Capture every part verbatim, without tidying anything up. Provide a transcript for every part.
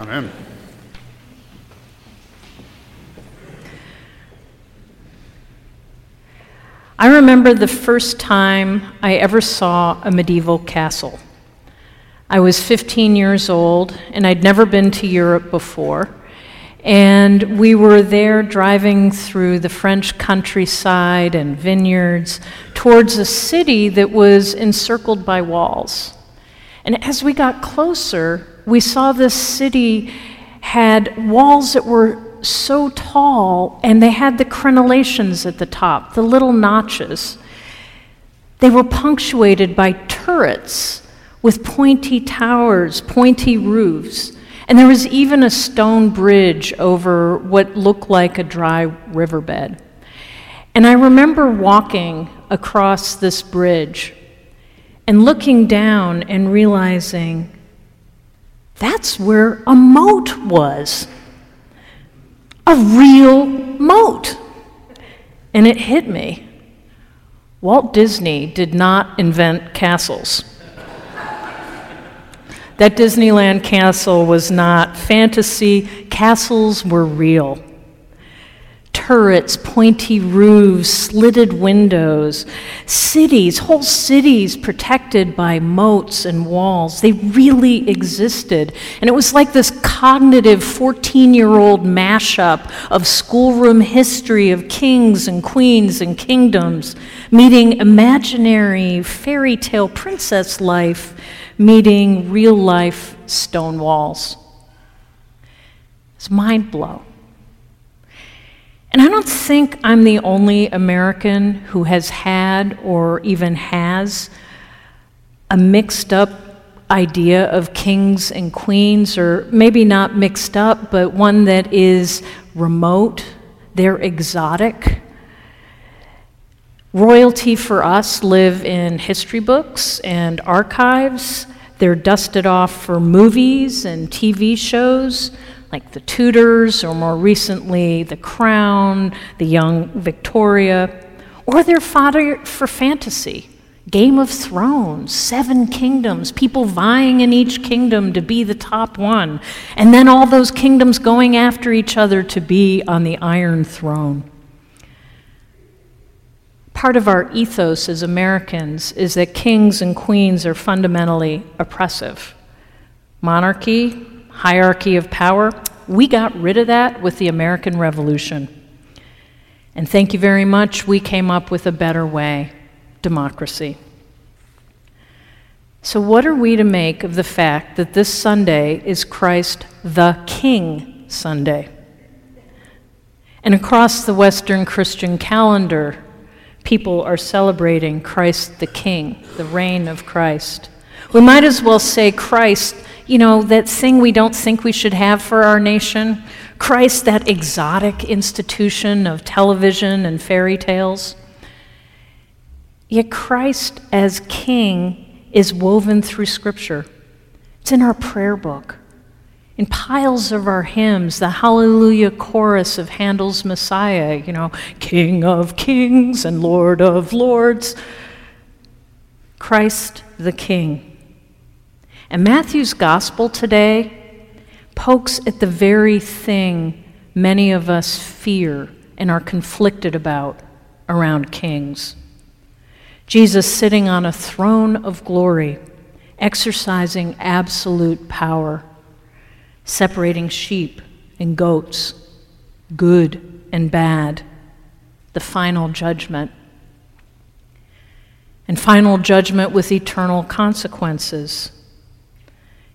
Amen. I remember the first time I ever saw a medieval castle. I was fifteen years old, and I'd never been to Europe before. And we were there driving through the French countryside and vineyards towards a city that was encircled by walls. And as we got closer, we saw this city had walls that were so tall, and they had the crenellations at the top, the little notches. They were punctuated by turrets with pointy towers, pointy roofs. And there was even a stone bridge over what looked like a dry riverbed. And I remember walking across this bridge and looking down and realizing that's where a moat was. A real moat. And it hit me. Walt Disney did not invent castles. That Disneyland castle was not fantasy. Castles were real. Turrets, pointy roofs, slitted windows, cities, whole cities protected by moats and walls. They really existed. And it was like this cognitive fourteen-year-old mashup of schoolroom history of kings and queens and kingdoms meeting imaginary fairy tale princess life, meeting real-life stone walls. It's mind-blow. And I don't think I'm the only American who has had or even has a mixed-up idea of kings and queens, or maybe not mixed up, but one that is remote, they're exotic. Royalty for us live in history books and archives. They're dusted off for movies and T V shows like The Tudors, or more recently, The Crown, The Young Victoria. Or they're fodder for fantasy. Game of Thrones, Seven Kingdoms, people vying in each kingdom to be the top one. And then all those kingdoms going after each other to be on the Iron Throne. Part of our ethos as Americans is that kings and queens are fundamentally oppressive. Monarchy, hierarchy of power, we got rid of that with the American Revolution. And thank you very much, we came up with a better way, democracy. So what are we to make of the fact that this Sunday is Christ the King Sunday? And across the Western Christian calendar, people are celebrating Christ the King, the reign of Christ. We might as well say Christ, you know, that thing we don't think we should have for our nation. Christ, that exotic institution of television and fairy tales. Yet Christ as King is woven through Scripture. It's in our prayer book, in piles of our hymns, the Hallelujah chorus of Handel's Messiah, you know, King of Kings and Lord of Lords, Christ the King. And Matthew's gospel today pokes at the very thing many of us fear and are conflicted about around kings. Jesus sitting on a throne of glory, exercising absolute power, separating sheep and goats, good and bad, the final judgment. And final judgment with eternal consequences.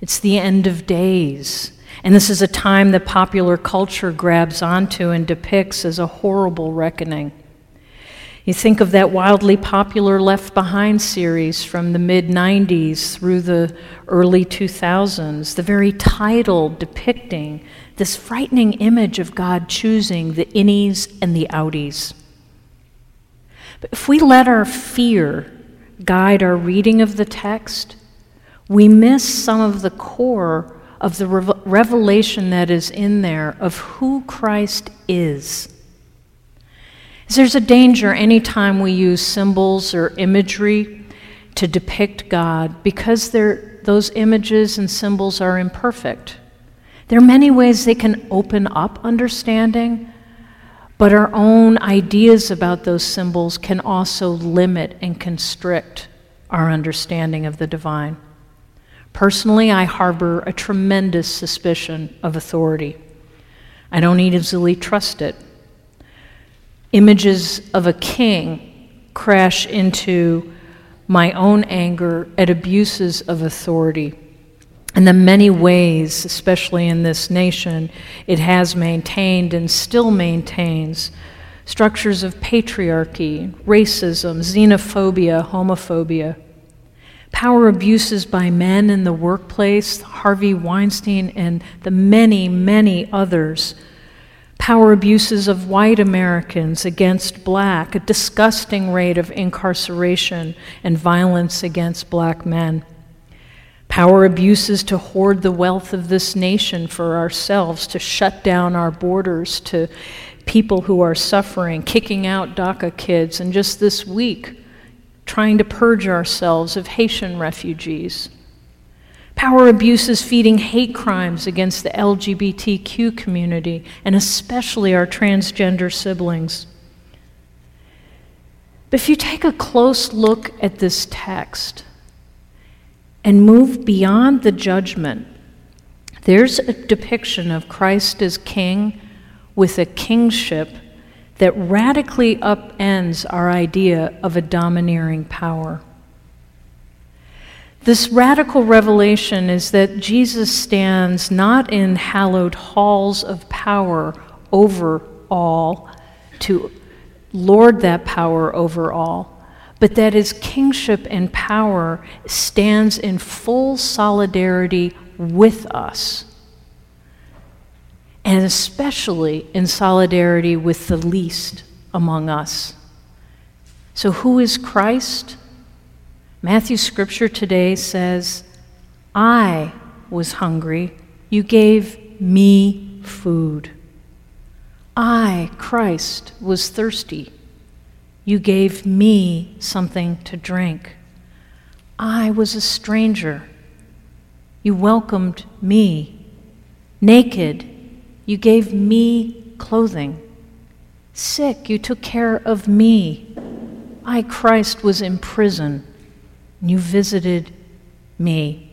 It's the end of days. And this is a time that popular culture grabs onto and depicts as a horrible reckoning. You think of that wildly popular Left Behind series from the mid nineties through the early two thousands, the very title depicting this frightening image of God choosing the innies and the outies. But if we let our fear guide our reading of the text, we miss some of the core of the rev- revelation that is in there of who Christ is. There's a danger anytime we use symbols or imagery to depict God because those images and symbols are imperfect. There are many ways they can open up understanding, but our own ideas about those symbols can also limit and constrict our understanding of the divine. Personally, I harbor a tremendous suspicion of authority. I don't easily trust it. Images of a king crash into my own anger at abuses of authority and the many ways, especially in this nation, it has maintained and still maintains structures of patriarchy, racism, xenophobia, homophobia. Power abuses by men in the workplace, Harvey Weinstein and the many, many others. Power abuses of white Americans against black, a disgusting rate of incarceration and violence against black men. Power abuses to hoard the wealth of this nation for ourselves, to shut down our borders to people who are suffering, kicking out DACA kids, and just this week, trying to purge ourselves of Haitian refugees. Power abuse is feeding hate crimes against the L G B T Q community, and especially our transgender siblings. But if you take a close look at this text and move beyond the judgment, there's a depiction of Christ as king with a kingship that radically upends our idea of a domineering power. This radical revelation is that Jesus stands not in hallowed halls of power over all, to lord that power over all, but that his kingship and power stands in full solidarity with us, and especially in solidarity with the least among us. So who is Christ? Matthew's scripture today says, I was hungry, you gave me food. I, Christ, was thirsty, you gave me something to drink. I was a stranger, you welcomed me. Naked, you gave me clothing. Sick, you took care of me. I, Christ, was in prison, and you visited me.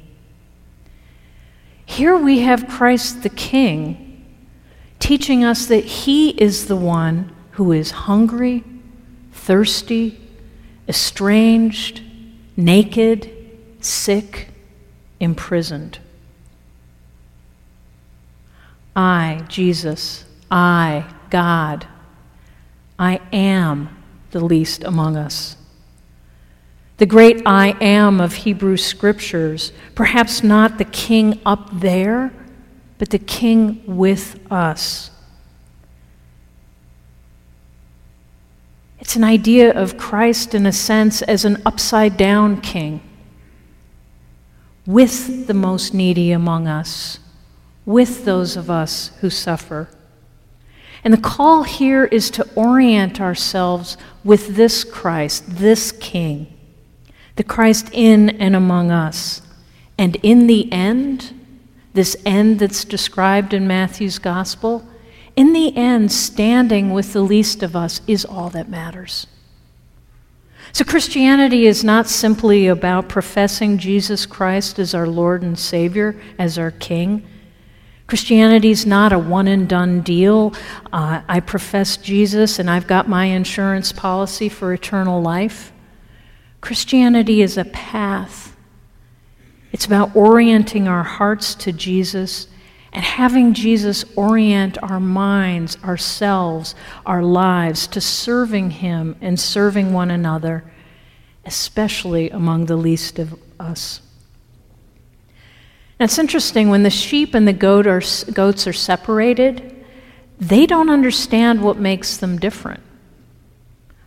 Here we have Christ the King teaching us that he is the one who is hungry, thirsty, estranged, naked, sick, imprisoned. I, Jesus, I, God, I am the least among us. The great I am of Hebrew scriptures, perhaps not the king up there, but the king with us. It's an idea of Christ, in a sense, as an upside-down king, with the most needy among us, with those of us who suffer. And the call here is to orient ourselves with this Christ, this King, the Christ in and among us. And in the end, this end that's described in Matthew's Gospel, in the end, standing with the least of us is all that matters. So Christianity is not simply about professing Jesus Christ as our Lord and Savior, as our King. Christianity is not a one-and-done deal. Uh, I profess Jesus and I've got my insurance policy for eternal life. Christianity is a path. It's about orienting our hearts to Jesus and having Jesus orient our minds, ourselves, our lives to serving him and serving one another, especially among the least of us. Now, it's interesting, when the sheep and the goat are, goats are separated, they don't understand what makes them different.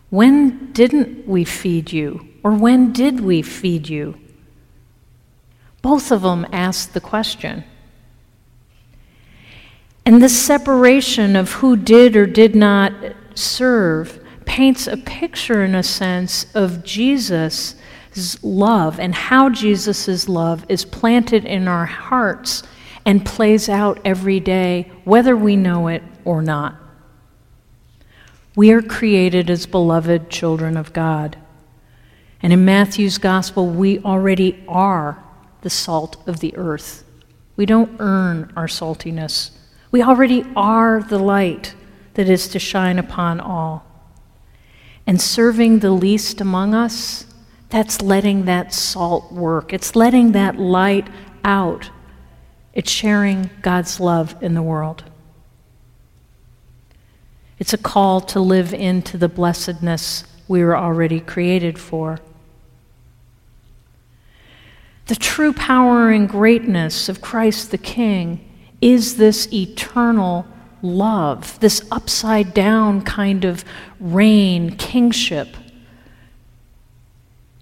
When didn't we feed you? Or when did we feed you? Both of them asked the question. And this separation of who did or did not serve paints a picture, in a sense, of Jesus' love and how Jesus' love is planted in our hearts and plays out every day, whether we know it or not. We are created as beloved children of God. And in Matthew's gospel, we already are the salt of the earth. We don't earn our saltiness. We already are the light that is to shine upon all. And serving the least among us, that's letting that salt work. It's letting that light out. It's sharing God's love in the world. It's a call to live into the blessedness we were already created for. The true power and greatness of Christ the King is this eternal love, this upside-down kind of reign, kingship.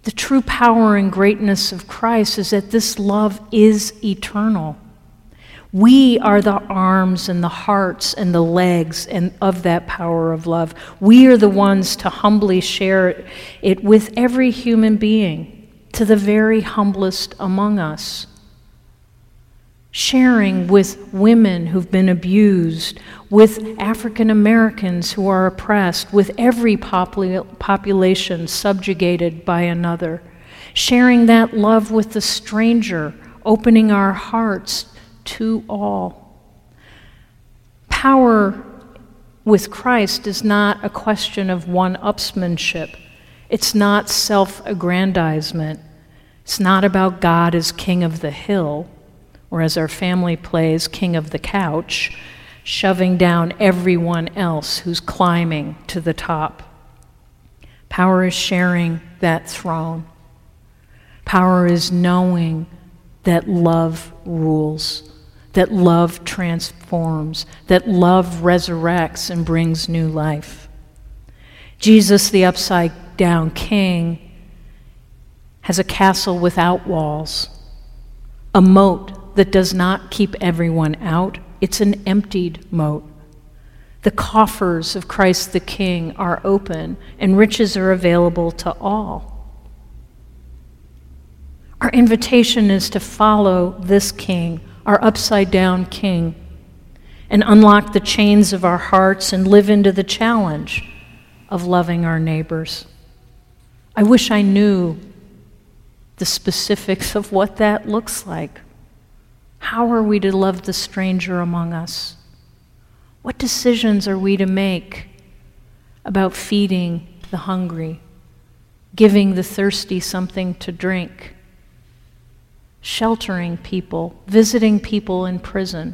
The true power and greatness of Christ is that this love is eternal. We are the arms and the hearts and the legs and of that power of love. We are the ones to humbly share it with every human being, to the very humblest among us. Sharing with women who've been abused, with African Americans who are oppressed, with every popul- population subjugated by another. Sharing that love with the stranger, opening our hearts to all. Power with Christ is not a question of one-upsmanship. It's not self-aggrandizement. It's not about God as king of the hill, or as our family plays, king of the couch, shoving down everyone else who's climbing to the top. Power is sharing that throne. Power is knowing that love rules, that love transforms, that love resurrects and brings new life. Jesus, the upside-down king, has a castle without walls, a moat that does not keep everyone out. It's an emptied moat. The coffers of Christ the King are open, and riches are available to all. Our invitation is to follow this King, our upside-down King, and unlock the chains of our hearts and live into the challenge of loving our neighbors. I wish I knew the specifics of what that looks like. How are we to love the stranger among us? What decisions are we to make about feeding the hungry, giving the thirsty something to drink, sheltering people, visiting people in prison?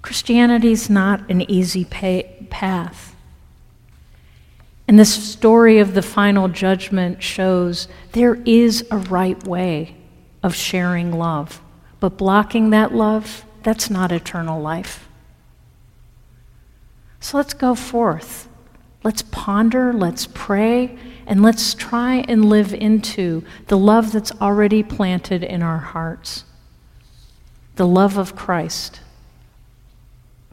Christianity's not an easy pay- path. And this story of the final judgment shows there is a right way of sharing love. But blocking that love, that's not eternal life. So let's go forth. Let's ponder, let's pray, and let's try and live into the love that's already planted in our hearts. The love of Christ.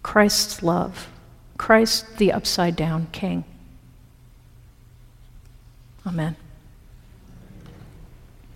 Christ's love. Christ, the upside-down King. Amen.